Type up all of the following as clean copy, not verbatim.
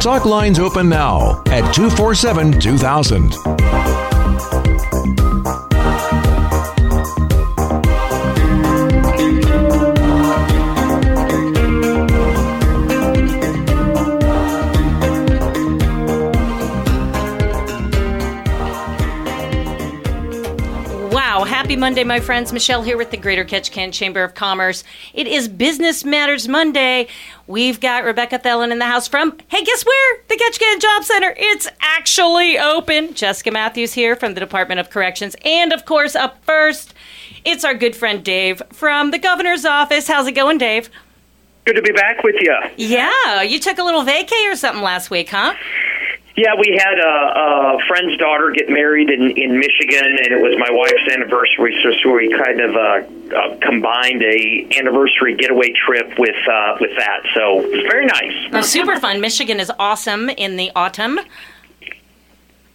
Talk lines open now at 247-2000. Happy Monday, my friends. Michelle here with the Greater Ketchikan Chamber of Commerce. It is Business Matters Monday. We've got Rebecca Thelen in the house from, hey, guess where? The Ketchikan Job Center. It's actually open. Jessica Matthews here from the Department of Corrections. And, of course, up first, it's our good friend Dave from the Governor's Office. How's it going, Dave? Good to be back with you. Yeah. You took a little vacay or something last week, huh? Yeah, we had a friend's daughter get married in Michigan, and it was my wife's anniversary, so we kind of combined a anniversary getaway trip with that. So it was very nice. Oh, super fun. Michigan is awesome in the autumn.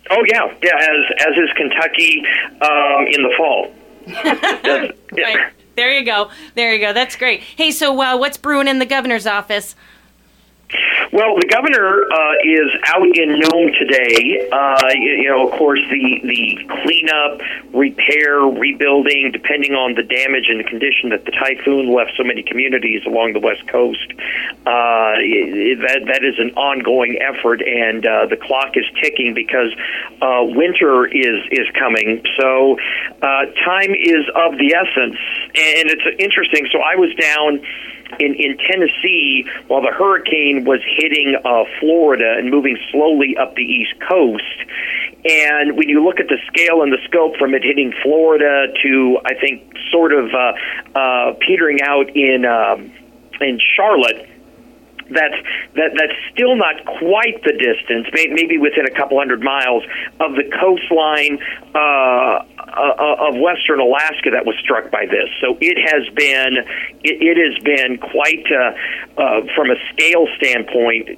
Oh, yeah. Yeah, as is Kentucky in the fall. Yeah. Right. There you go. That's great. Hey, so what's brewing in the governor's office? Well, the governor is out in Nome today. Of course, the cleanup, repair, rebuilding, depending on the damage and the condition that the typhoon left so many communities along the West Coast, that is an ongoing effort, and the clock is ticking because winter is coming. So time is of the essence, and it's interesting. So I was down in Tennessee while the hurricane was hitting Florida and moving slowly up the East Coast. And when you look at the scale and the scope from it hitting Florida to, I think, sort of petering out in Charlotte, that's still not quite the distance, maybe within a couple hundred miles of the coastline of western Alaska that was struck by this. So it has been quite, from a scale standpoint,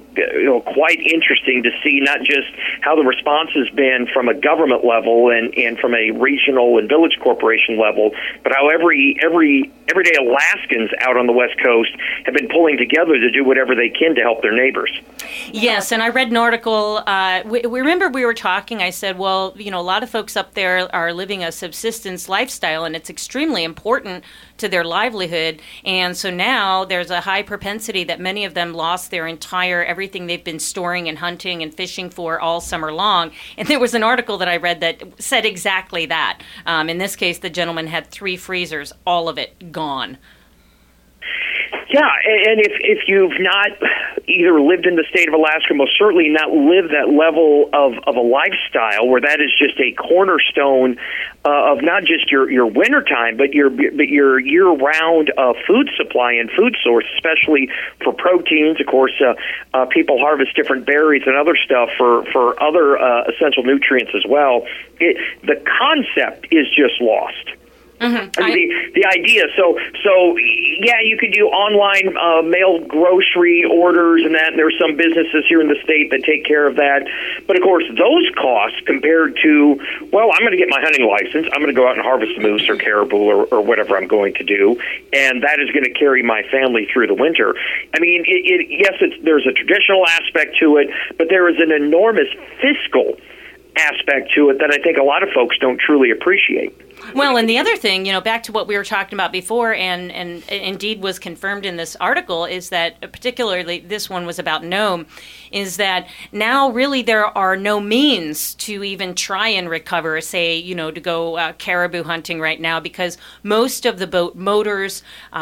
quite interesting to see not just how the response has been from a government level and from a regional and village corporation level, but how everyday Alaskans out on the West Coast have been pulling together to do whatever they can to help their neighbors. Yes, and I read an article. We remember we were talking. I said, well, a lot of folks up there are living a subsistence lifestyle, and it's extremely important to their livelihood. And so now there's a high propensity that many of them lost their entire everything they've been storing and hunting and fishing for all summer long. And there was an article that I read that said exactly that. In this case, the gentleman had 3 freezers, all of it gone. Yeah, and if you've not either lived in the state of Alaska, most certainly not lived that level of a lifestyle where that is just a cornerstone of not just your wintertime, but your year-round food supply and food source, especially for proteins. Of course, people harvest different berries and other stuff for other essential nutrients as well. The concept is just lost. Mm-hmm. I mean, the idea. So yeah, you could do online mail grocery orders and that. And there's some businesses here in the state that take care of that. But of course, those costs compared to, well, I'm going to get my hunting license. I'm going to go out and harvest moose or caribou or whatever I'm going to do, and that is going to carry my family through the winter. I mean, there's a traditional aspect to it, but there is an enormous fiscal aspect to it that I think a lot of folks don't truly appreciate. Well, and the other thing, back to what we were talking about before and indeed was confirmed in this article is that, particularly this one was about Nome, is that now really there are no means to even try and recover, say, to go caribou hunting right now because most of the boat motors, the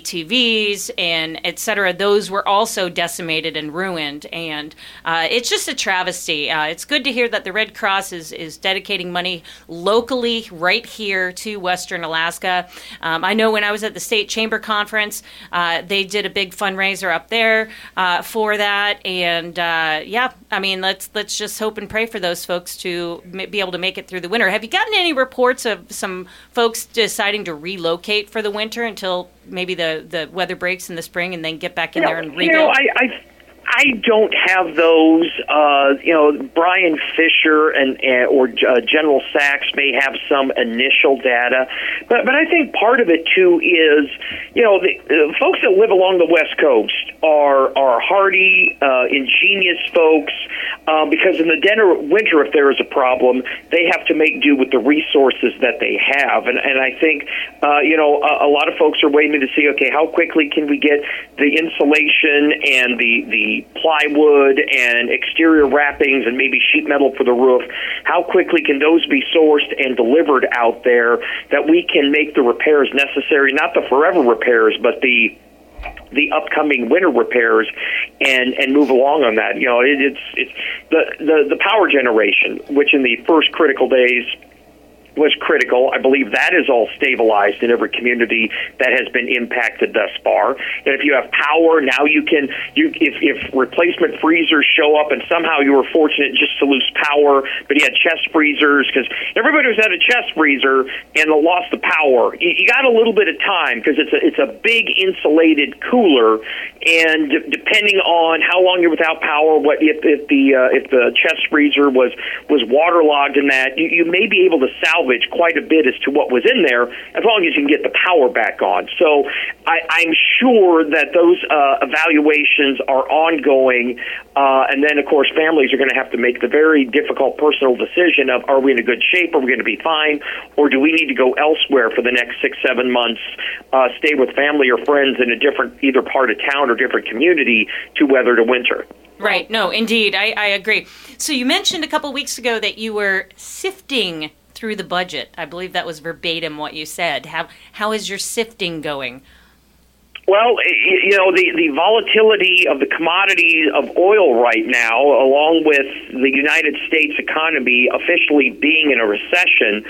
ATVs, and et cetera, those were also decimated and ruined. And it's just a travesty. It's good to hear that the Red Cross is dedicating money locally right here to Western Alaska. I know when I was at the State Chamber Conference, they did a big fundraiser up there for that. And let's just hope and pray for those folks to be able to make it through the winter. Have you gotten any reports of some folks deciding to relocate for the winter until maybe the weather breaks in the spring and then get back in there and rebuild? I don't have those. Brian Fisher or General Sachs may have some initial data, but I think part of it too is, the folks that live along the West Coast are hardy, ingenious folks, because in the winter, if there is a problem, they have to make do with the resources that they have, and I think a lot of folks are waiting to see, okay, how quickly can we get the insulation and the plywood and exterior wrappings and maybe sheet metal for the roof, how quickly can those be sourced and delivered out there that we can make the repairs necessary, not the forever repairs, but the upcoming winter repairs, and move along on that. It's the power generation, which in the first critical days was critical. I believe that is all stabilized in every community that has been impacted thus far. And if you have power, now if replacement freezers show up and somehow you were fortunate just to lose power, but you had chest freezers, because everybody who's had a chest freezer and lost the power, you got a little bit of time, because it's a big insulated cooler, and depending on how long you're without power, if the chest freezer was waterlogged in that, you may be able to salvage quite a bit as to what was in there, as long as you can get the power back on. So I'm sure that those evaluations are ongoing, and then, of course, families are going to have to make the very difficult personal decision of, are we in a good shape, are we going to be fine, or do we need to go elsewhere for the next 6-7 months, stay with family or friends in a different either part of town or different community to weather the winter. Right. No, indeed. I agree. So you mentioned a couple weeks ago that you were sifting through the budget. I believe that was verbatim what you said. How is your sifting going? Well, the volatility of the commodity of oil right now, along with the United States economy officially being in a recession,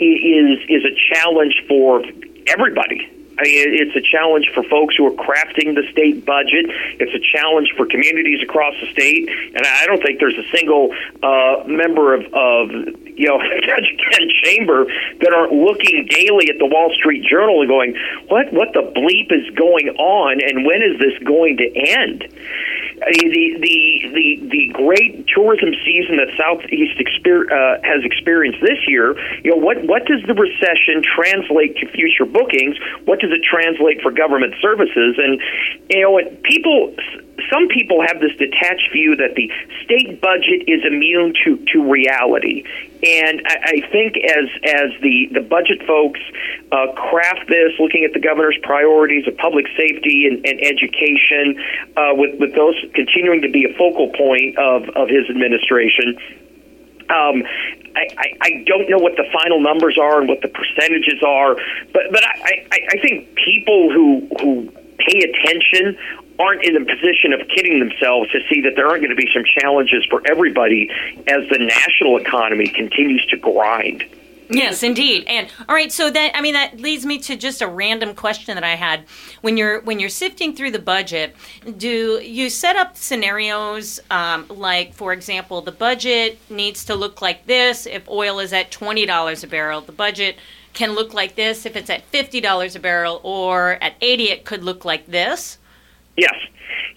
is a challenge for everybody. It's a challenge for folks who are crafting the state budget. It's a challenge for communities across the state. And I don't think there's a single member of Ketchikan Chamber that aren't looking daily at the Wall Street Journal and going, what the bleep is going on, and when is this going to end? The great tourism season that Southeast has experienced this year, what does the recession translate to future bookings? What does it translate for government services? And, some people have this detached view that the state budget is immune to reality. And I think as the budget folks craft this, looking at the governor's priorities of public safety and education, with those continuing to be a focal point of his administration, I don't know what the final numbers are and what the percentages are, but I think people who pay attention aren't in a position of kidding themselves to see that there aren't going to be some challenges for everybody as the national economy continues to grind. Yes, indeed. And all right, so that leads me to just a random question that I had. When you're sifting through the budget, do you set up scenarios like, for example, the budget needs to look like this if oil is at $20 a barrel, the budget can look like this if it's at $50 a barrel, or at $80 it could look like this? Yes.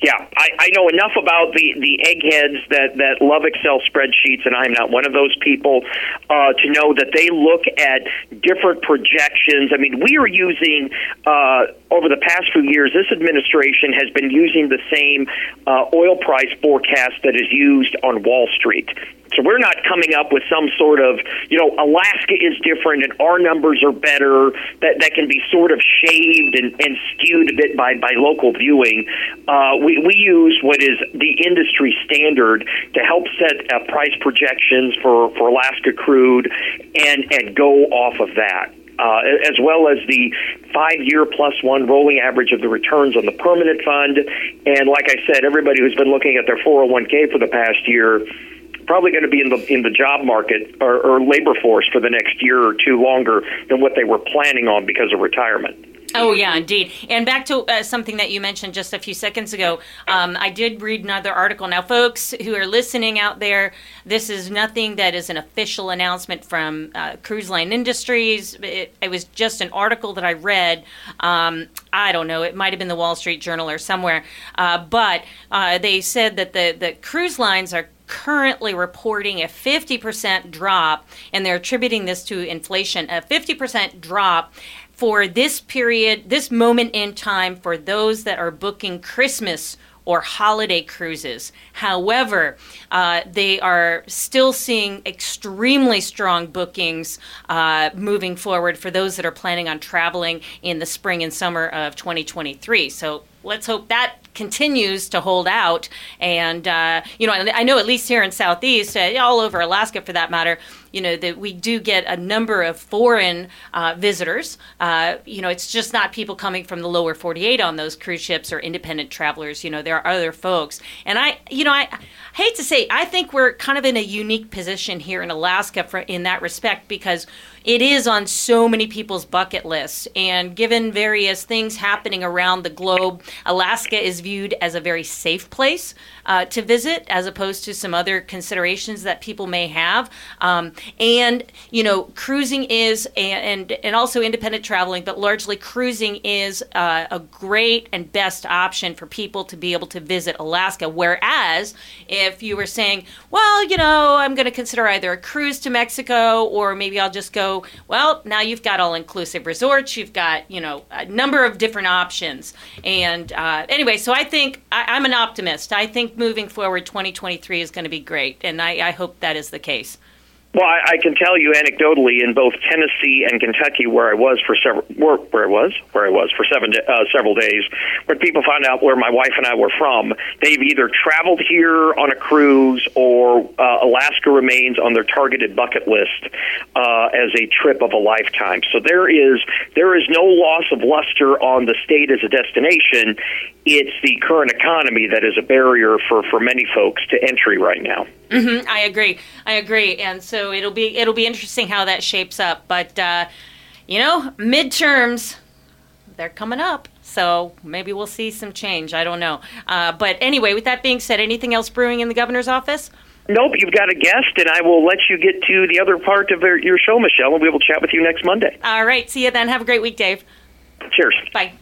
Yeah, I know enough about the eggheads that love Excel spreadsheets, and I'm not one of those people, to know that they look at different projections. I mean, we are using, over the past few years, this administration has been using the same oil price forecast that is used on Wall Street. So we're not coming up with some sort of, Alaska is different and our numbers are better, that can be sort of shaved and skewed a bit by local viewing. We use what is the industry standard to help set price projections for Alaska crude and go off of that. As well as the 5-year plus one rolling average of the returns on the permanent fund. And like I said, everybody who's been looking at their 401k for the past year probably going to be in the job market or labor force for the next year or two longer than what they were planning on because of retirement. Oh, yeah, indeed. And back to something that you mentioned just a few seconds ago, I did read another article. Now, folks who are listening out there, this is nothing that is an official announcement from Cruise Line Industries. It was just an article that I read. I don't know. It might have been the Wall Street Journal or somewhere. But they said that the cruise lines are currently reporting a 50% drop, and they're attributing this to inflation, a 50% drop for this period, this moment in time, for those that are booking Christmas or holiday cruises. However, they are still seeing extremely strong bookings moving forward for those that are planning on traveling in the spring and summer of 2023. So let's hope that continues to hold out. And, I know at least here in Southeast, all over Alaska for that matter, that we do get a number of foreign visitors. It's just not people coming from the lower 48 on those cruise ships or independent travelers. There are other folks. And I hate to say, I think we're kind of in a unique position here in Alaska in that respect, because it is on so many people's bucket lists. And given various things happening around the globe, Alaska is viewed as a very safe place to visit, as opposed to some other considerations that people may have. Cruising is, and also independent traveling, but largely cruising is a great and best option for people to be able to visit Alaska. Whereas if you were saying, well, I'm going to consider either a cruise to Mexico, or maybe I'll just go, well, now you've got all-inclusive resorts. You've got, a number of different options. And anyway, so I think I'm an optimist. I think moving forward, 2023 is going to be great. And I hope that is the case. Well, I can tell you anecdotally in both Tennessee and Kentucky, where I was for several days, when people found out where my wife and I were from, they've either traveled here on a cruise or Alaska remains on their targeted bucket list as a trip of a lifetime. So there is no loss of luster on the state as a destination. It's the current economy that is a barrier for many folks to entry right now. Mm-hmm. I agree. And so it'll be interesting how that shapes up. But, midterms, they're coming up. So maybe we'll see some change. I don't know. But anyway, with that being said, anything else brewing in the governor's office? Nope, you've got a guest, and I will let you get to the other part of your show, Michelle, and we will chat with you next Monday. All right. See you then. Have a great week, Dave. Cheers. Bye.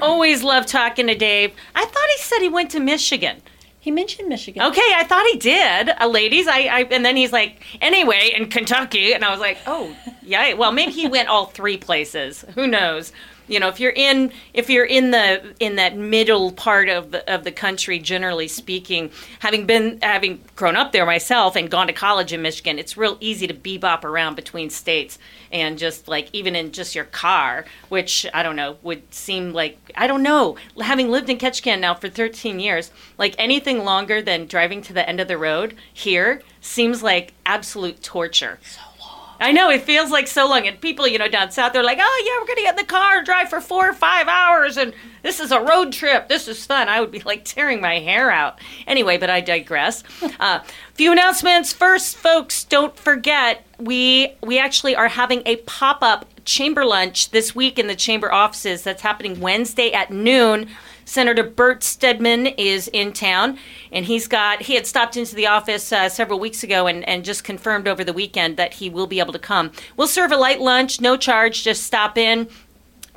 Always love talking to Dave. I thought he said he went to Michigan. He mentioned Michigan. Okay, I thought he did. Ladies, and then he's like, anyway, in Kentucky. And I was like, oh, yeah. Well, maybe he went all three places. Who knows? If you're in that middle part of the country, generally speaking, having grown up there myself and gone to college in Michigan, it's real easy to bebop around between states, and just like even in just your car, which I don't know would seem like having lived in Ketchikan now for 13 years, like anything longer than driving to the end of the road here seems like absolute torture. I know, it feels like so long. And people, down south, they're like, oh, yeah, we're going to get in the car and drive for 4 or 5 hours, and this is a road trip. This is fun. I would be, like, tearing my hair out. Anyway, but I digress. Few announcements. First, folks, don't forget, we actually are having a pop-up chamber lunch this week in the chamber offices. That's happening Wednesday at noon. Senator Burt Stedman is in town, and he had stopped into the office several weeks ago and just confirmed over the weekend that he will be able to come. We'll serve a light lunch, no charge, just stop in.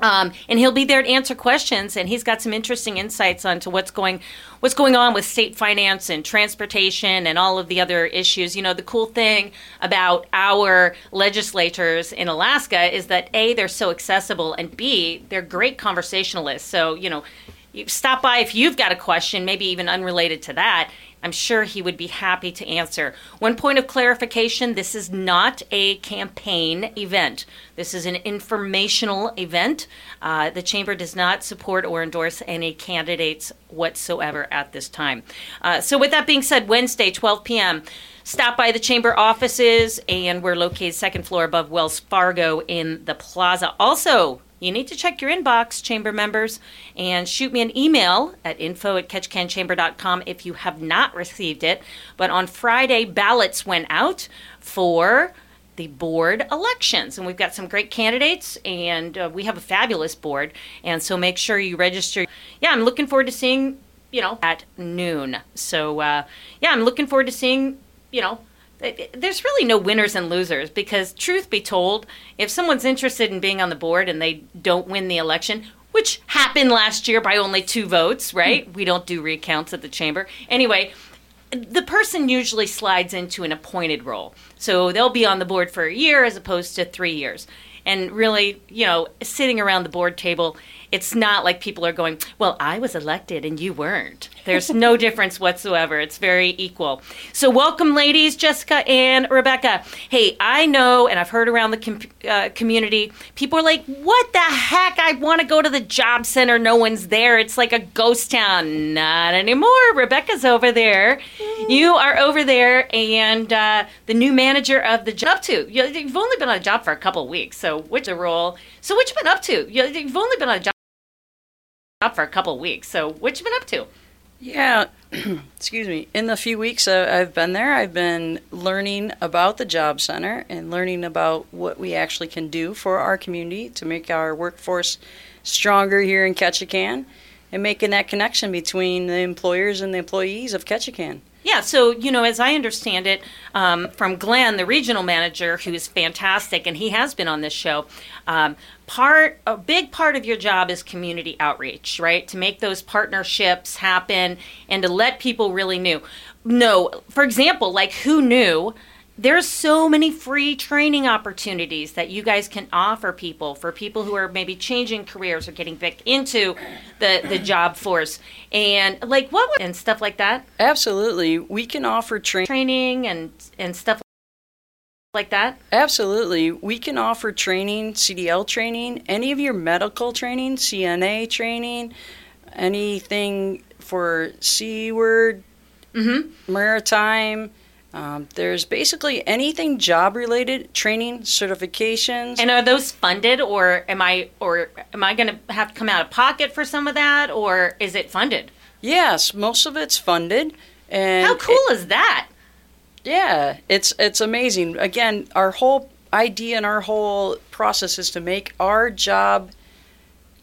And he'll be there to answer questions, and he's got some interesting insights onto what's going on with state finance and transportation and all of the other issues. The cool thing about our legislators in Alaska is that A, they're so accessible, and B, they're great conversationalists. So, you stop by if you've got a question, maybe even unrelated to that. I'm sure he would be happy to answer. One point of clarification, this is not a campaign event. This is an informational event. The chamber does not support or endorse any candidates whatsoever at this time. So with that being said, Wednesday, 12 p.m., stop by the chamber offices, and we're located second floor above Wells Fargo in the plaza. Also, you need to check your inbox, chamber members, and shoot me an email at info@ketchikanchamber.com if you have not received it. But on Friday, ballots went out for the board elections. And we've got some great candidates, and we have a fabulous board. And so make sure you register. Yeah, I'm looking forward to seeing, at noon. So, I'm looking forward to seeing, there's really no winners and losers, because truth be told, if someone's interested in being on the board and they don't win the election, which happened last year by only 2 votes, right? We don't do recounts at the chamber. Anyway, the person usually slides into an appointed role. So they'll be on the board for a year as opposed to 3 years. And really, sitting around the board table, it's not like people are going, well, I was elected and you weren't. There's no difference whatsoever. It's very equal. So welcome, ladies, Jessica and Rebecca. Hey, I know, and I've heard around the community, people are like, what the heck? I want to go to the job center. No one's there. It's like a ghost town. Not anymore. Rebecca's over there. You are over there, and the new manager of the job, too. You've only been on a job for a couple of weeks, so what's the role? So what you been up to? You've only been on a job for a couple of weeks, so what you been up to? Yeah, excuse me. In the few weeks I've been there, I've been learning about the Job Center and learning about what we actually can do for our community to make our workforce stronger here in Ketchikan, and making that connection between the employers and the employees of Ketchikan. Yeah, so, as I understand it, from Glenn, the regional manager, who is fantastic, and he has been on this show, a big part of your job is community outreach, right? To make those partnerships happen and to let people really know. For example, like Who Knew? There's so many free training opportunities that you guys can offer people, for people who are maybe changing careers or getting back into the job force, and and stuff like that. Absolutely. We can offer training and stuff like that. Absolutely. We can offer training, CDL training, any of your medical training, CNA training, anything for C-word, maritime. There's basically anything job-related, training, certifications. And are those funded, or am I going to have to come out of pocket for some of that, or is it funded? Yes, most of it's funded. And how cool is that? Yeah, it's amazing. Again, our whole idea and our whole process is to make our job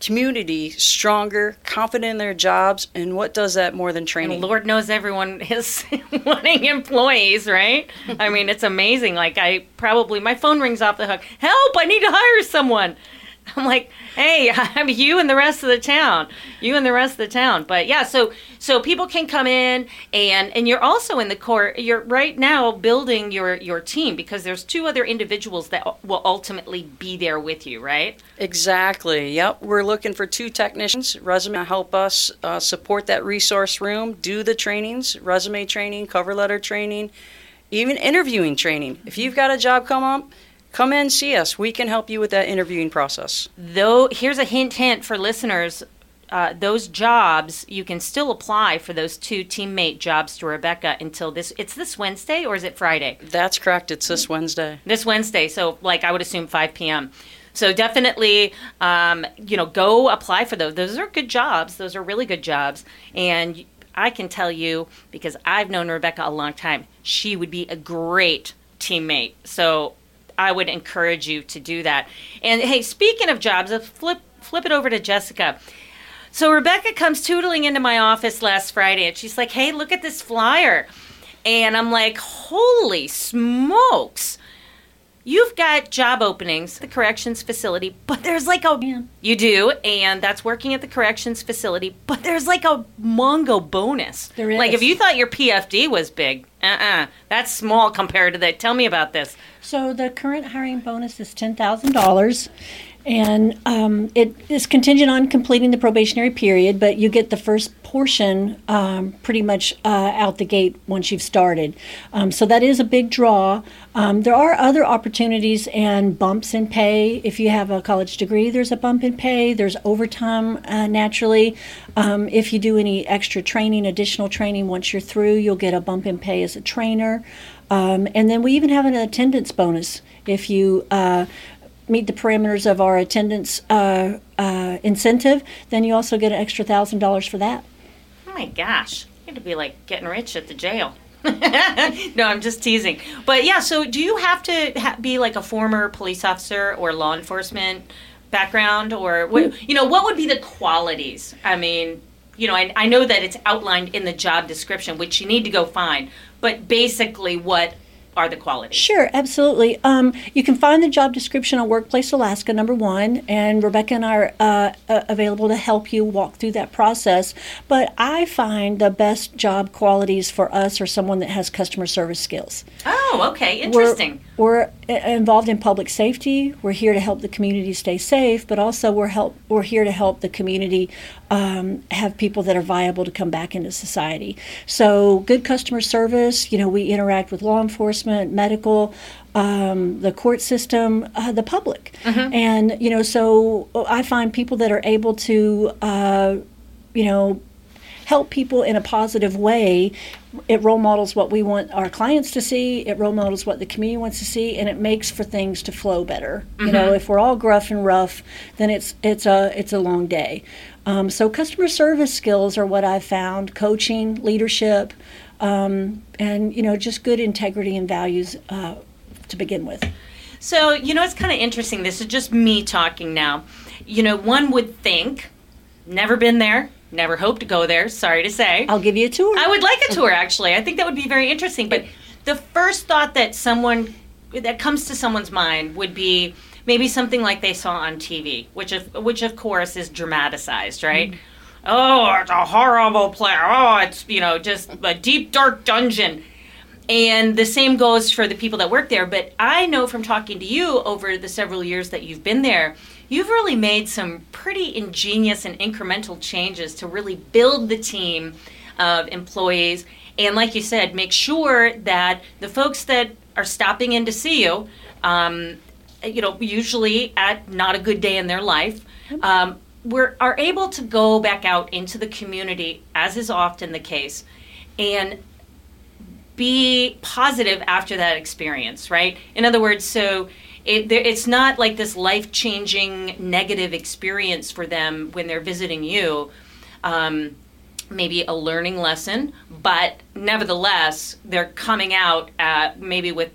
community stronger, confident in their jobs, and what does that more than training? And Lord knows everyone is wanting employees, right? I mean, it's amazing. Like, my phone rings off the hook. Help, I need to hire someone. I'm like, hey, I'm you and the rest of the town. But yeah, so people can come in, and you're also in the core. You're right now building your team, because there's 2 other individuals that will ultimately be there with you, right? Exactly. Yep. We're looking for 2 technicians. Resume to help us support that resource room, do the trainings, resume training, cover letter training, even interviewing training. If you've got a job come up, come in, see us. We can help you with that interviewing process. Though, here's a hint for listeners. Those jobs, you can still apply for those 2 teammate jobs to Rebecca until it's this Wednesday, or is it Friday? That's correct. It's this Wednesday. So I would assume 5 p.m. So definitely, go apply for those. Those are good jobs. Those are really good jobs. And I can tell you, because I've known Rebecca a long time, she would be a great teammate. So I would encourage you to do that. And hey, speaking of jobs, I'll flip it over to Jessica. So Rebecca comes tootling into my office last Friday, and she's like, hey, look at this flyer. And I'm like, holy smokes. You've got job openings at the corrections facility, but there's you do, and that's working at the corrections facility, but there's a Mongo bonus. There is. If you thought your PFD was big, that's small compared to that. Tell me about this. So the current hiring bonus is $10,000, and it is contingent on completing the probationary period, but you get the first portion pretty much out the gate once you've started. So that is a big draw. There are other opportunities and bumps in pay. If you have a college degree, there's a bump in pay. There's overtime naturally. If you do any extra training, additional training, once you're through, you'll get a bump in pay as a trainer. And then we even have an attendance bonus if you meet the parameters of our attendance incentive. Then you also get an extra $1,000 for that. Oh my gosh, you're going to be getting rich at the jail. No, I'm just teasing. But yeah, so do you have to be like a former police officer or law enforcement background, or what, you know, what would be the qualities? I mean, you know, I know that it's outlined in the job description, which you need to go find, but basically what are the qualities? Sure, absolutely. You can find the job description on Workplace Alaska, number one, and Rebecca and I are available to help you walk through that process. But I find the best job qualities for us are someone that has customer service skills. Oh, okay. Interesting. We're involved in public safety. We're here to help the community stay safe, but also we're here to help the community have people that are viable to come back into society. So good customer service, you know, we interact with law enforcement, medical, the court system, the public. Mm-hmm. And, you know, so I find people that are able to, you know, help people in a positive way. It role models what we want our clients to see. It role models what the community wants to see, and it makes for things to flow better. Mm-hmm. You know, if we're all gruff and rough, then it's a long day. So customer service skills are what I've found, coaching, leadership, and, you know, just good integrity and values to begin with. So, you know, it's kind of interesting. This is just me talking now. You know, one would think, never been there, never hope to go there, sorry to say. I'll give you a tour. I would like a tour, actually. I think that would be very interesting. But the first thought that comes to someone's mind would be maybe something like they saw on TV, which of course is dramatized, right? Mm-hmm. Oh, it's a horrible place. Oh, it's, you know, just a deep, dark dungeon. And the same goes for the people that work there. But I know from talking to you over the several years that you've been there, you've really made some pretty ingenious and incremental changes to really build the team of employees. And like you said, make sure that the folks that are stopping in to see you, you know, usually at not a good day in their life, are able to go back out into the community, as is often the case, and be positive after that experience, right? In other words, so it's not like this life-changing negative experience for them when they're visiting you, maybe a learning lesson, but nevertheless, they're coming out maybe with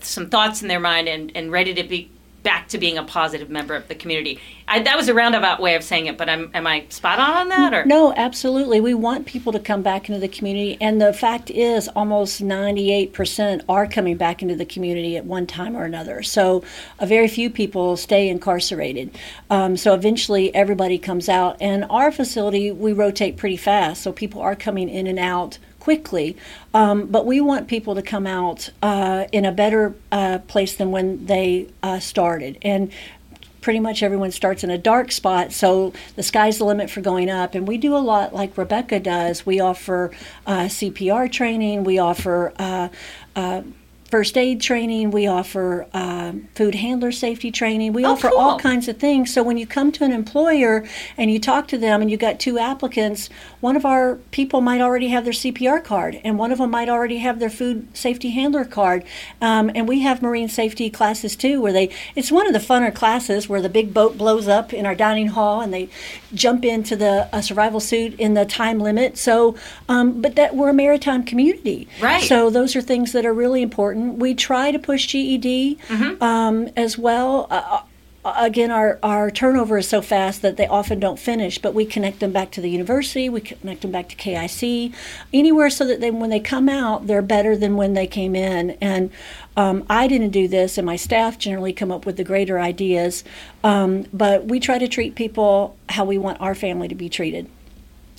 some thoughts in their mind and ready to be back to being a positive member of the community. That was a roundabout way of saying it, but am I spot on that? Or? No, absolutely. We want people to come back into the community, and the fact is almost 98% are coming back into the community at one time or another. So a very few people stay incarcerated. So eventually everybody comes out, and our facility, we rotate pretty fast, so people are coming in and out quickly, but we want people to come out in a better place than when they started. And pretty much everyone starts in a dark spot, so the sky's the limit for going up. And we do a lot like Rebecca does. We offer CPR training. We offer first aid training, we offer food handler safety training, we offer cool. all kinds of things. So when you come to an employer and you talk to them and you got two applicants, one of our people might already have their CPR card and one of them might already have their food safety handler card. And we have marine safety classes too, where it's one of the funner classes where the big boat blows up in our dining hall and they jump into the survival suit in the time limit. So, but that we're a maritime community. Right. So those are things that are really important. We try to push GED mm-hmm. As well. Again, our turnover is so fast that they often don't finish, but we connect them back to the university. We connect them back to KIC, anywhere so that they, when they come out, they're better than when they came in. And I didn't do this, and my staff generally come up with the greater ideas. But we try to treat people how we want our family to be treated.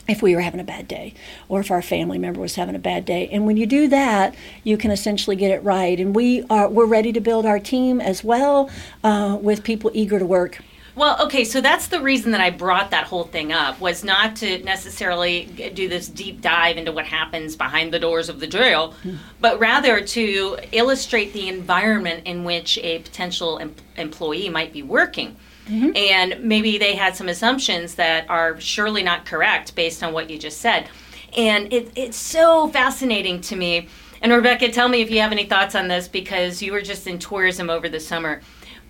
If we were having a bad day or if our family member was having a bad day. And when you do that, you can essentially get it right. And we're ready to build our team as well with people eager to work. Well, okay, so that's the reason that I brought that whole thing up, was not to necessarily do this deep dive into what happens behind the doors of the jail, mm-hmm. but rather to illustrate the environment in which a potential employee might be working. Mm-hmm. And maybe they had some assumptions that are surely not correct based on what you just said. And it's so fascinating to me. And Rebecca, tell me if you have any thoughts on this, because you were just in tourism over the summer.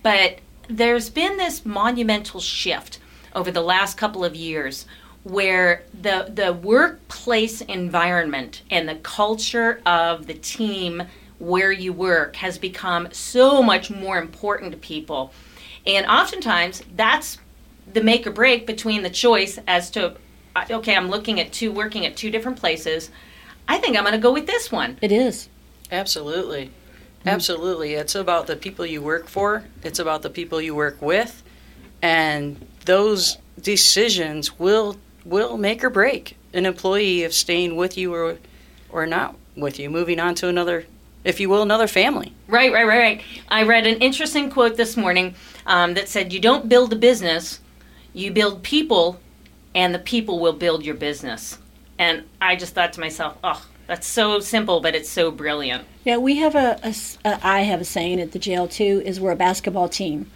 But there's been this monumental shift over the last couple of years where the workplace environment and the culture of the team where you work has become so much more important to people. And oftentimes, that's the make or break between the choice as to, okay, I'm looking at working at two different places. I think I'm going to go with this one. It is. Absolutely. Absolutely. It's about the people you work for. It's about the people you work with. And those decisions will make or break an employee of staying with you or not with you, moving on to another, if you will, another family. Right. I read an interesting quote this morning that said, you don't build a business, you build people, and the people will build your business. And I just thought to myself, oh, that's so simple, but it's so brilliant. Yeah, we have I have a saying at the jail, too, is we're a basketball team.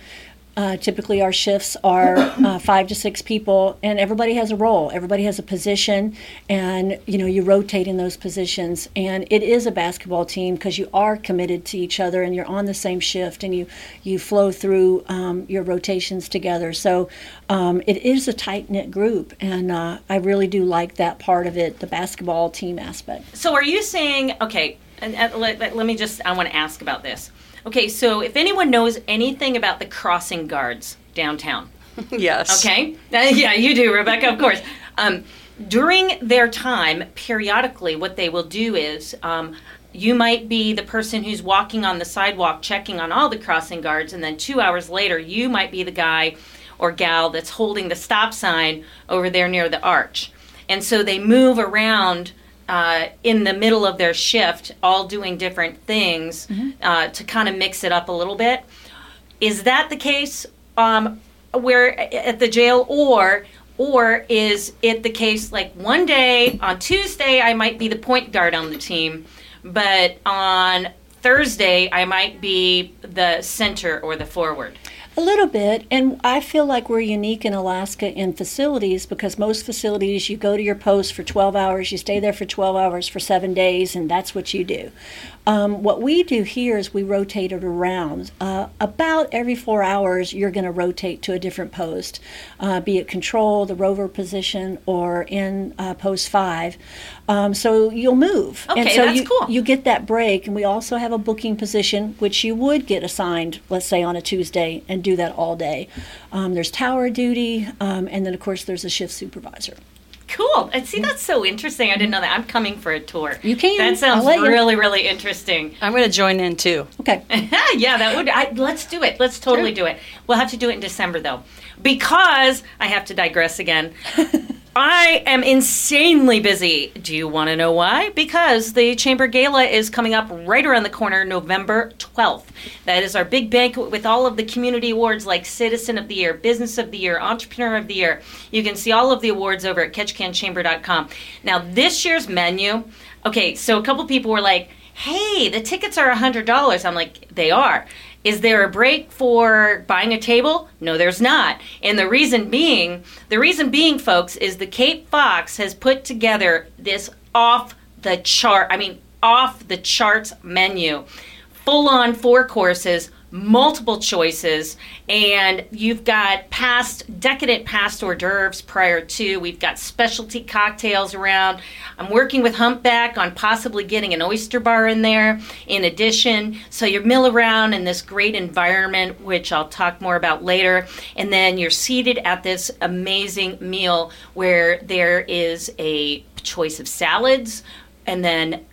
Typically our shifts are 5 to 6 people, and everybody has a role. Everybody has a position, and, you know, you rotate in those positions. And it is a basketball team because you are committed to each other, and you're on the same shift, and you flow through your rotations together. So it is a tight-knit group, and I really do like that part of it, the basketball team aspect. So are you saying, okay, and let me just, I want to ask about this. Okay, so if anyone knows anything about the crossing guards downtown. Yes. Okay? Yeah, you do, Rebecca, of course. During their time, periodically, what they will do is you might be the person who's walking on the sidewalk checking on all the crossing guards, and then 2 hours later, you might be the guy or gal that's holding the stop sign over there near the arch. And so they move around in the middle of their shift, all doing different things to kind of mix it up a little bit. Is that the case where at the jail, or is it the case like one day on Tuesday I might be the point guard on the team, but on Thursday I might be the center or the forward? A little bit, and I feel like we're unique in Alaska in facilities, because most facilities, you go to your post for 12 hours, you stay there for 12 hours for 7 days, and that's what you do. What we do here is we rotate it around. About every 4 hours, you're going to rotate to a different post, be it control, the rover position, or in post 5. So you'll move. Okay, and so that's cool. You get that break, and we also have a booking position, which you would get assigned, let's say, on a Tuesday, and do that all day. There's tower duty, and then, of course, there's a shift supervisor. Cool. And see, that's so interesting. I didn't know that. I'm coming for a tour. You can. That sounds really, really interesting. I'm going to join in, too. Okay. Yeah, that would. Let's do it. Let's totally do it. We'll have to do it in December, though, because I have to digress again. I am insanely busy. Do you want to know why? Because the Chamber Gala is coming up right around the corner, November 12th. That is our big banquet with all of the community awards like Citizen of the Year, Business of the Year, Entrepreneur of the Year. You can see all of the awards over at KetchikanChamber.com. Now, this year's menu, okay, so a couple people were like, hey, the tickets are $100. I'm like, they are. Is there a break for buying a table? No, there's not. And the reason being, folks, is the Cape Fox has put together this off the charts menu, full on 4 courses, multiple choices, and you've got decadent past hors d'oeuvres prior to. We've got specialty cocktails around. I'm working with Humpback on possibly getting an oyster bar in there in addition. So you mill around in this great environment, which I'll talk more about later, and then you're seated at this amazing meal where there is a choice of salads. And then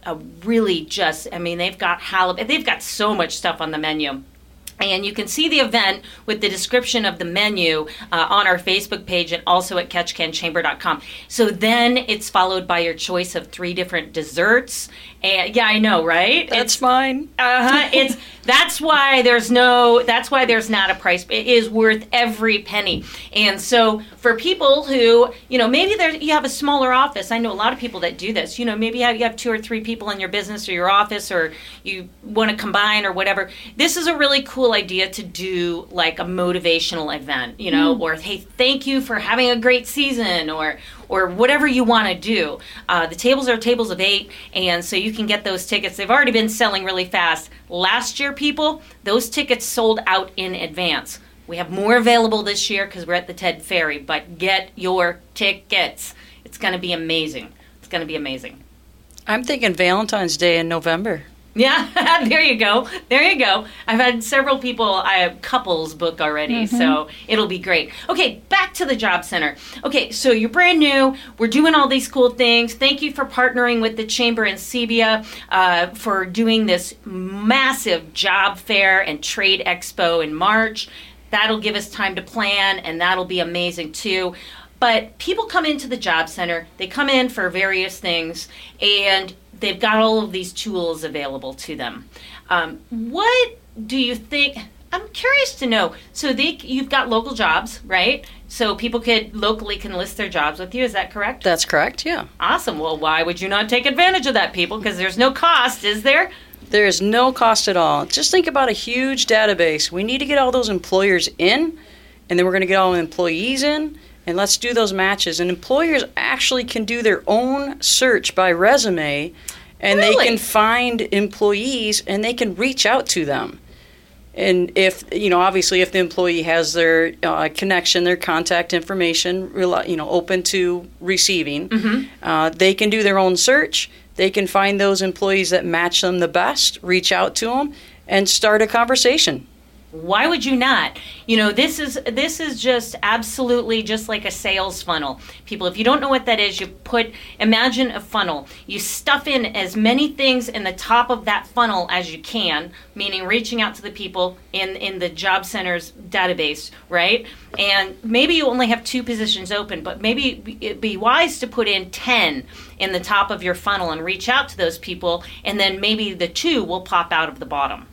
they've got halibut. They've got so much stuff on the menu. And you can see the event with the description of the menu on our Facebook page and also at KetchikanChamber.com. So then it's followed by your choice of 3 different desserts. And yeah, I know, right? That's mine. It's that's why there's not a price. It is worth every penny. And so for people who, you know, maybe you have a smaller office. I know a lot of people that do this. You know, maybe you have 2 or 3 people in your business or your office, or you want to combine or whatever. This is a really cool idea to do like a motivational event, you know, or hey, thank you for having a great season, or whatever you want to do. The tables are tables of 8, and so you can get those tickets. They've already been selling really fast. Last year, people, those tickets sold out in advance. We have more available this year because we're at the Ted Ferry, but get your tickets. It's going to be amazing. It's going to be amazing. I'm thinking Valentine's Day in November. Yeah, there you go. There you go. I've had several people, couples book already, so it'll be great. Okay, back to the Job Center. Okay, so you're brand new. We're doing all these cool things. Thank you for partnering with the Chamber and CBIA for doing this massive job fair and trade expo in March. That'll give us time to plan, and that'll be amazing, too. But people come into the Job Center. They come in for various things, and they've got all of these tools available to them. What do you think? I'm curious to know. So you've got local jobs, right? So people can locally list their jobs with you. Is that correct? That's correct, yeah. Awesome. Well, why would you not take advantage of that, people? Because there's no cost, is there? There is no cost at all. Just think about a huge database. We need to get all those employers in, and then we're going to get all the employees in. And let's do those matches. And employers actually can do their own search by resume, and Really? They can find employees, and they can reach out to them. And if, obviously if the employee has their connection, their contact information, open to receiving, they can do their own search. They can find those employees that match them the best, reach out to them, and start a conversation. Why would you not? This is just absolutely just like a sales funnel. People, if you don't know what that is, imagine a funnel. You stuff in as many things in the top of that funnel as you can, meaning reaching out to the people in the Job Center's database, right? And maybe you only have 2 positions open, but maybe it'd be wise to put in 10 in the top of your funnel and reach out to those people, and then maybe the 2 will pop out of the bottom.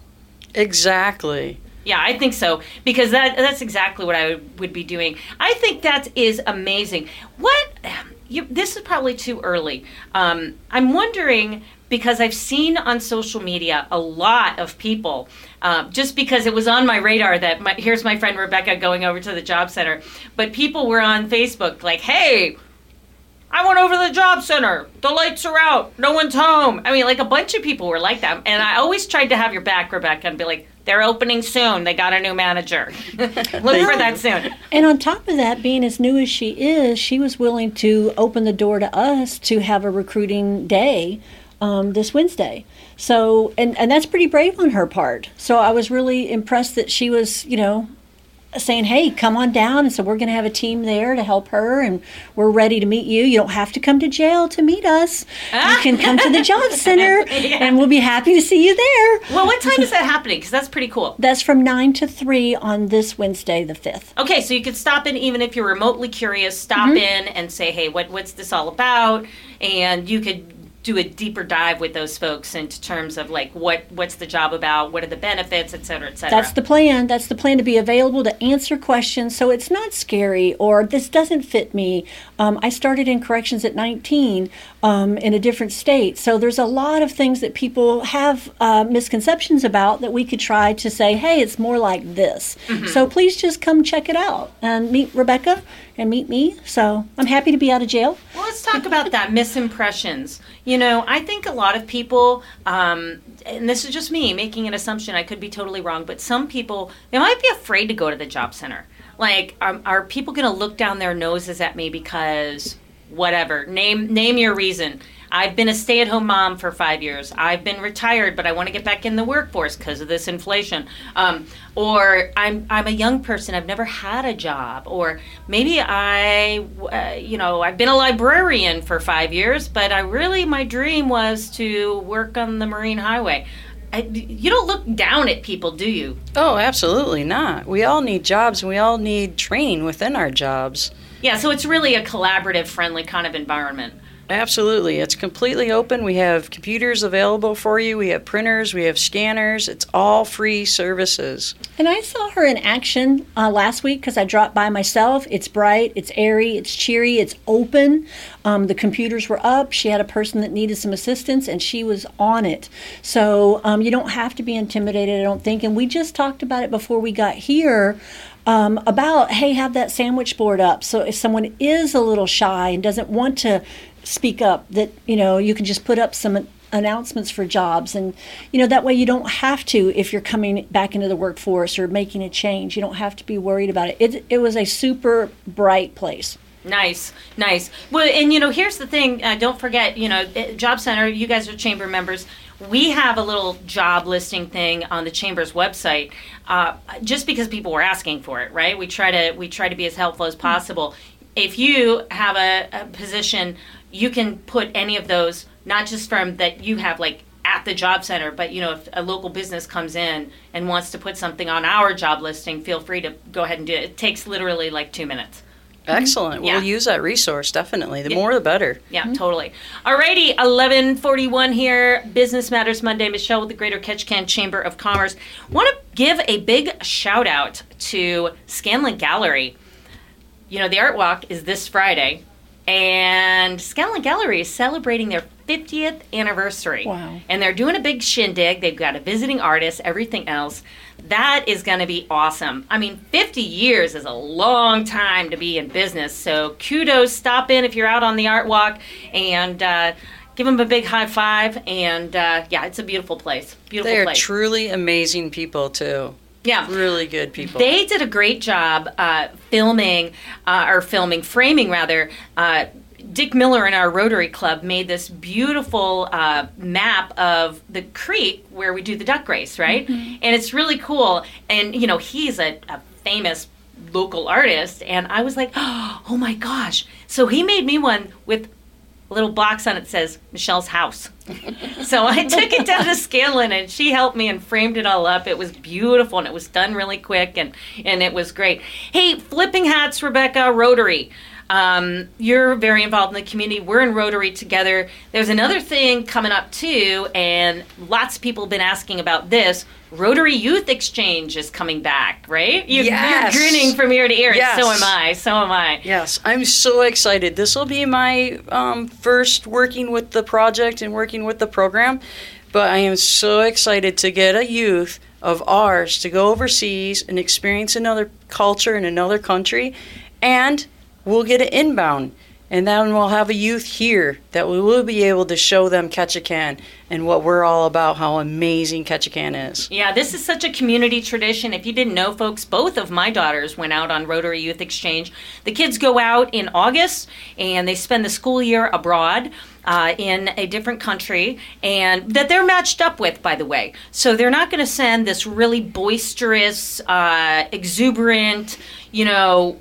Exactly. Yeah, I think so, because that's exactly what I would be doing. I think that is amazing. This is probably too early. I'm wondering, because I've seen on social media a lot of people, just because it was on my radar that here's my friend Rebecca going over to the Job Center, but people were on Facebook like, hey, I went over to the Job Center. The lights are out. No one's home. I mean, like a bunch of people were like that. And I always tried to have your back, Rebecca, and be like, they're opening soon. They got a new manager. Look for that soon. And on top of that, being as new as she is, she was willing to open the door to us to have a recruiting day this Wednesday. So, and that's pretty brave on her part. So I was really impressed that she was, saying, hey, come on down. And so we're going to have a team there to help her, and we're ready to meet you. You don't have to come to jail to meet us. You can come to the Job Center, and we'll be happy to see you there. Well, what time is that happening? Because that's pretty cool. That's from 9 to 3 on this Wednesday, the 5th. Okay, so you could stop in, even if you're remotely curious, stop in and say, hey, what's this all about? And you could do a deeper dive with those folks in terms of like what's the job about, what are the benefits, et cetera, et cetera. That's the plan. That's the plan, to be available to answer questions, so it's not scary or this doesn't fit me. I started in corrections at 19 in a different state, so there's a lot of things that people have misconceptions about that we could try to say, hey, it's more like this. So please just come check it out and meet Rebecca and meet me. So I'm happy to be out of jail. Well, let's talk about that, misimpressions. I think a lot of people, and this is just me making an assumption, I could be totally wrong, but some people, they might be afraid to go to the Job Center. Like, are people going to look down their noses at me because whatever? Name your reason. I've been a stay-at-home mom for 5 years. I've been retired, but I want to get back in the workforce because of this inflation. Or I'm a young person. I've never had a job. Or maybe I've been a librarian for 5 years, but my dream was to work on the Marine Highway. You don't look down at people, do you? Oh, absolutely not. We all need jobs, and we all need training within our jobs. Yeah, so it's really a collaborative, friendly kind of environment. Absolutely. It's completely open. We have computers available for you. We have printers. We have scanners. It's all free services. And I saw her in action last week because I dropped by myself. It's bright. It's airy. It's cheery. It's open. The computers were up. She had a person that needed some assistance, and she was on it. So you don't have to be intimidated, I don't think. And we just talked about it before we got here. About, hey, have that sandwich board up. So if someone is a little shy and doesn't want to speak up, that, you know, you can just put up some announcements for jobs, and, you know, that way you don't have to, if you're coming back into the workforce or making a change, you don't have to be worried about it. It was a super bright place. Nice. Well, and, you know, here's the thing. Don't forget, you know, Job Center, you guys are chamber members. We have a little job listing thing on the chamber's website, just because people were asking for it, right? We try to be as helpful as possible. If you have a position, you can put any of those, not just from that you have, like, at the Job Center, but, you know, if a local business comes in and wants to put something on our job listing, feel free to go ahead and do it. It takes literally like 2 minutes. Excellent. Yeah. We'll use that resource, definitely. The more, the better. Yeah, totally. Alrighty, 11:41 here, Business Matters Monday. Michelle with the Greater Ketchikan Chamber of Commerce. Want to give a big shout-out to Scanlan Gallery. You know, the Art Walk is this Friday, and Scanlan Gallery is celebrating their 50th anniversary. Wow. And they're doing a big shindig. They've got a visiting artist, everything else. That is going to be awesome. I mean, 50 years is a long time to be in business. So kudos. Stop in if you're out on the Art Walk and give them a big high five. And, yeah, it's a beautiful place. They are truly amazing people, too. Yeah. Really good people. They did a great job framing. Dick Miller in our Rotary Club made this beautiful map of the creek where we do the duck race, right? Mm-hmm. And it's really cool. And, you know, he's a famous local artist. And I was like, oh, my gosh. So he made me one with a little box on it that says Michelle's House. So I took it down to Scanlan, and she helped me and framed it all up. It was beautiful, and it was done really quick, and it was great. Hey, flipping hats, Rebecca, Rotary. You're very involved in the community. We're in Rotary together. There's another thing coming up, too, and lots of people have been asking about this. Rotary Youth Exchange is coming back, right? You're grinning from ear to ear, yes. And so am I. Yes, I'm so excited. This will be my first working with the project and working with the program, but I am so excited to get a youth of ours to go overseas and experience another culture in another country, and we'll get an inbound, and then we'll have a youth here that we will be able to show them Ketchikan and what we're all about, how amazing Ketchikan is. Yeah, this is such a community tradition. If you didn't know, folks, both of my daughters went out on Rotary Youth Exchange. The kids go out in August, and they spend the school year abroad. In a different country, and that they're matched up with, by the way. So they're not going to send this really boisterous, exuberant, you know,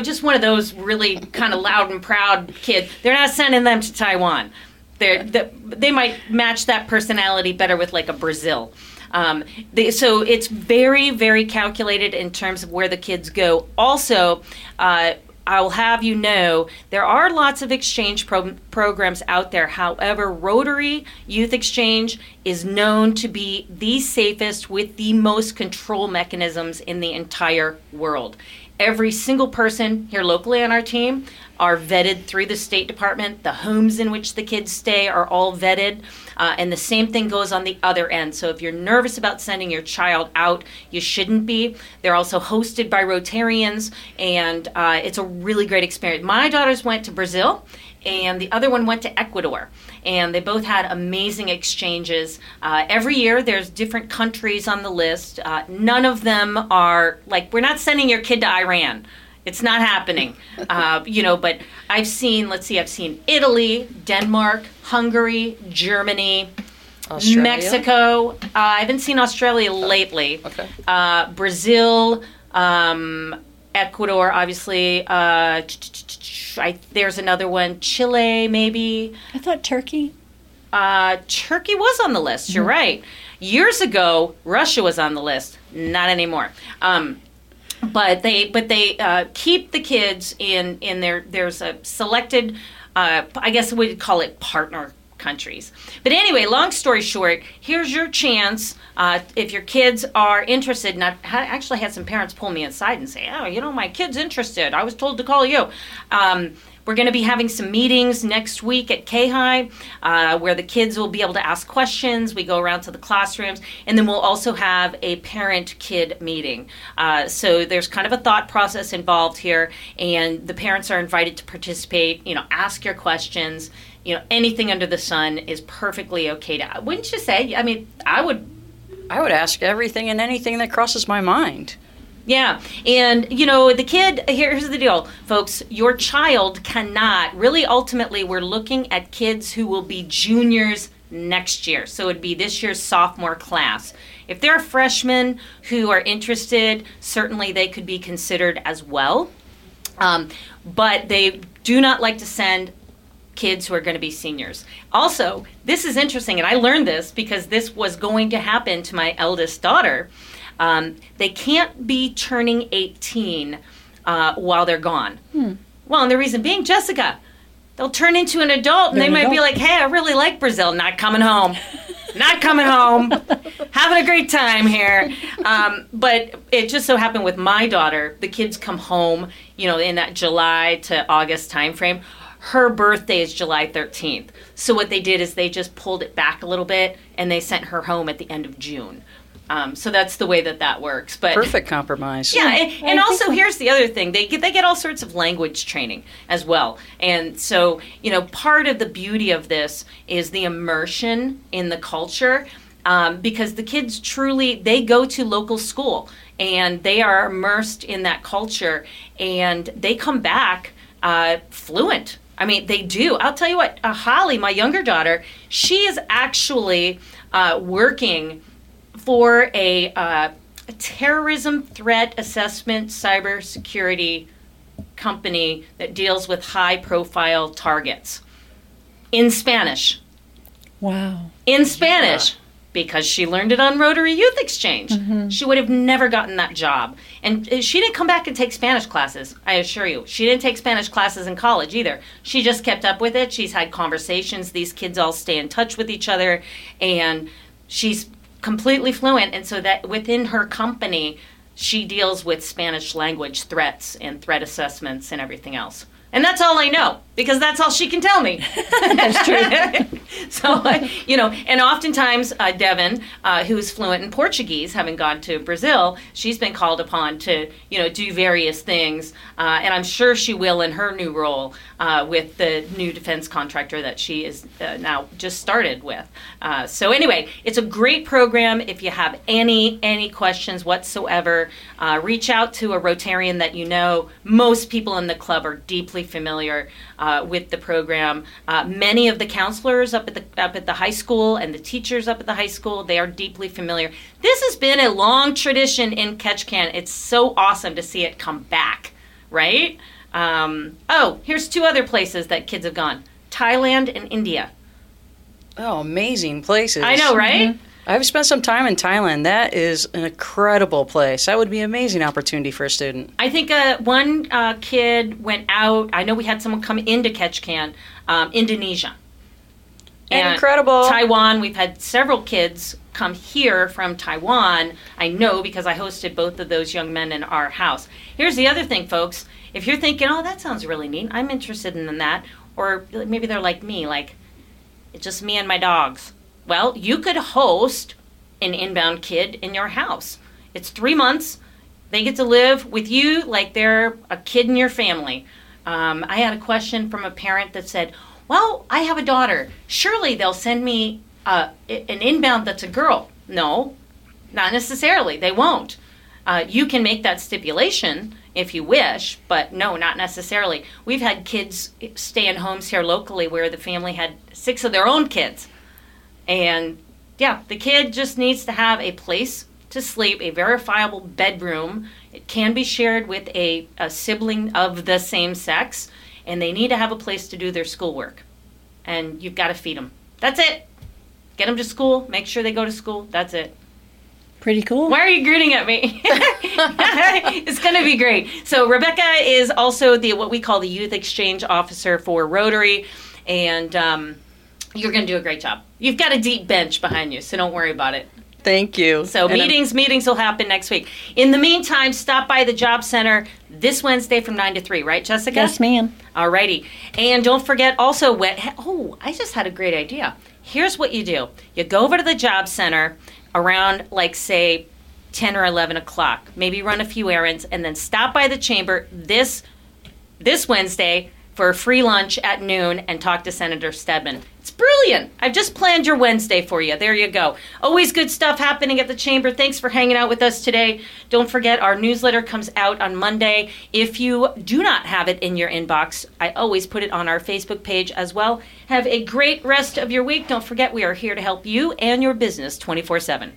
just one of those really kind of loud and proud kids. They're not sending them to Taiwan. They might match that personality better with, like, a Brazil. So it's very, very calculated in terms of where the kids go. Also, I will have you know, there are lots of exchange programs out there. However, Rotary Youth Exchange is known to be the safest with the most control mechanisms in the entire world. Every single person here locally on our team are vetted through the State Department. The homes in which the kids stay are all vetted. And the same thing goes on the other end. So if you're nervous about sending your child out, you shouldn't be. They're also hosted by Rotarians, and it's a really great experience. My daughters went to Brazil, and the other one went to Ecuador. And they both had amazing exchanges. Every year, there's different countries on the list. None of them are, like, we're not sending your kid to Iran. It's not happening, but I've seen Italy, Denmark, Hungary, Germany, Australia? Mexico. I haven't seen Australia lately. Okay. Brazil, Ecuador, obviously. There's another one, Chile, maybe. I thought Turkey. Turkey was on the list. You're right. Years ago, Russia was on the list. Not anymore. But they keep the kids in their, there's a selected, I guess we'd call it partner countries. But anyway, long story short, here's your chance. If your kids are interested, and I actually had some parents pull me aside and say, oh, you know, my kid's interested. I was told to call you. We're going to be having some meetings next week at K-High where the kids will be able to ask questions. We go around to the classrooms, and then we'll also have a parent-kid meeting. So there's kind of a thought process involved here, and the parents are invited to participate, you know, ask your questions. You know, anything under the sun is perfectly okay to, wouldn't you say? I mean, I would ask everything and anything that crosses my mind. Yeah. And, you know, the kid, here's the deal, folks, your child cannot, really ultimately we're looking at kids who will be juniors next year. So it'd be this year's sophomore class. If there are freshmen who are interested, certainly they could be considered as well. But they do not like to send kids who are going to be seniors. Also, this is interesting, and I learned this because this was going to happen to my eldest daughter. They can't be turning 18 while they're gone. Well, and the reason being, Jessica, they'll turn into an adult, and they might be like, hey, I really like Brazil, not coming home. Not coming home, having a great time here. But it just so happened with my daughter, the kids come home, you know, in that July to August timeframe. Her birthday is July 13th. So what they did is they just pulled it back a little bit, and they sent her home at the end of June. So that's the way that works. But perfect compromise. Yeah, and also here's the other thing. They get all sorts of language training as well. And so, you know, part of the beauty of this is the immersion in the culture, because the kids truly, they go to local school, and they are immersed in that culture, and they come back fluent. I mean, they do. I'll tell you what, Holly, my younger daughter, she is actually working for a terrorism threat assessment cybersecurity company that deals with high-profile targets in Spanish. Wow. In Spanish. Yeah. Because she learned it on Rotary Youth Exchange. Mm-hmm. She would have never gotten that job. And she didn't come back and take Spanish classes, I assure you. She didn't take Spanish classes in college either. She just kept up with it. She's had conversations. These kids all stay in touch with each other. And she's completely fluent. And so that within her company, she deals with Spanish language threats and threat assessments and everything else. And that's all I know, because that's all she can tell me. That's true. So, you know, and oftentimes Devin, who is fluent in Portuguese, having gone to Brazil, she's been called upon to, you know, do various things. And I'm sure she will in her new role with the new defense contractor that she is now just started with. So anyway, it's a great program. If you have any questions whatsoever, reach out to a Rotarian that you know. Most people in the club are deeply familiar with the program. Many of the counselors up at the high school and the teachers up at the high school, they are deeply familiar. This has been a long tradition in Ketchikan. It's so awesome to see it come back, right? Oh, here's two other places that kids have gone. Thailand and India. Oh, amazing places. I know, right? Mm-hmm. I've spent some time in Thailand. That is an incredible place. That would be an amazing opportunity for a student. I think one kid went out. I know we had someone come into Ketchikan, Indonesia. And incredible. Taiwan. We've had several kids come here from Taiwan. I know because I hosted both of those young men in our house. Here's the other thing, folks. If you're thinking, oh, that sounds really neat, I'm interested in that, or maybe they're like me, like it's just me and my dogs. Well, you could host an inbound kid in your house. It's 3 months. They get to live with you like they're a kid in your family. I had a question from a parent that said, well, I have a daughter. Surely they'll send me an inbound that's a girl. No, not necessarily. They won't. You can make that stipulation if you wish, but no, not necessarily. We've had kids stay in homes here locally where the family had 6 of their own kids. And, yeah, the kid just needs to have a place to sleep, a verifiable bedroom. It can be shared with a sibling of the same sex, and they need to have a place to do their schoolwork. And you've got to feed them. That's it. Get them to school. Make sure they go to school. That's it. Pretty cool. Why are you grinning at me? It's going to be great. So Rebecca is also what we call the Youth Exchange Officer for Rotary, and you're going to do a great job. You've got a deep bench behind you, so don't worry about it. Thank you. So meetings will happen next week. In the meantime, stop by the Job Center. this Wednesday from 9 to 3, right, Jessica? Yes, ma'am. All righty. And don't forget also I just had a great idea. Here's what you do. You go over to the job center around, like, say, 10 or 11 o'clock. Maybe run a few errands and then stop by the chamber this Wednesday for a free lunch at noon and talk to Senator Stedman. It's brilliant. I've just planned your Wednesday for you. There you go. Always good stuff happening at the chamber. Thanks for hanging out with us today. Don't forget, our newsletter comes out on Monday. If you do not have it in your inbox, I always put it on our Facebook page as well. Have a great rest of your week. Don't forget, we are here to help you and your business 24/7.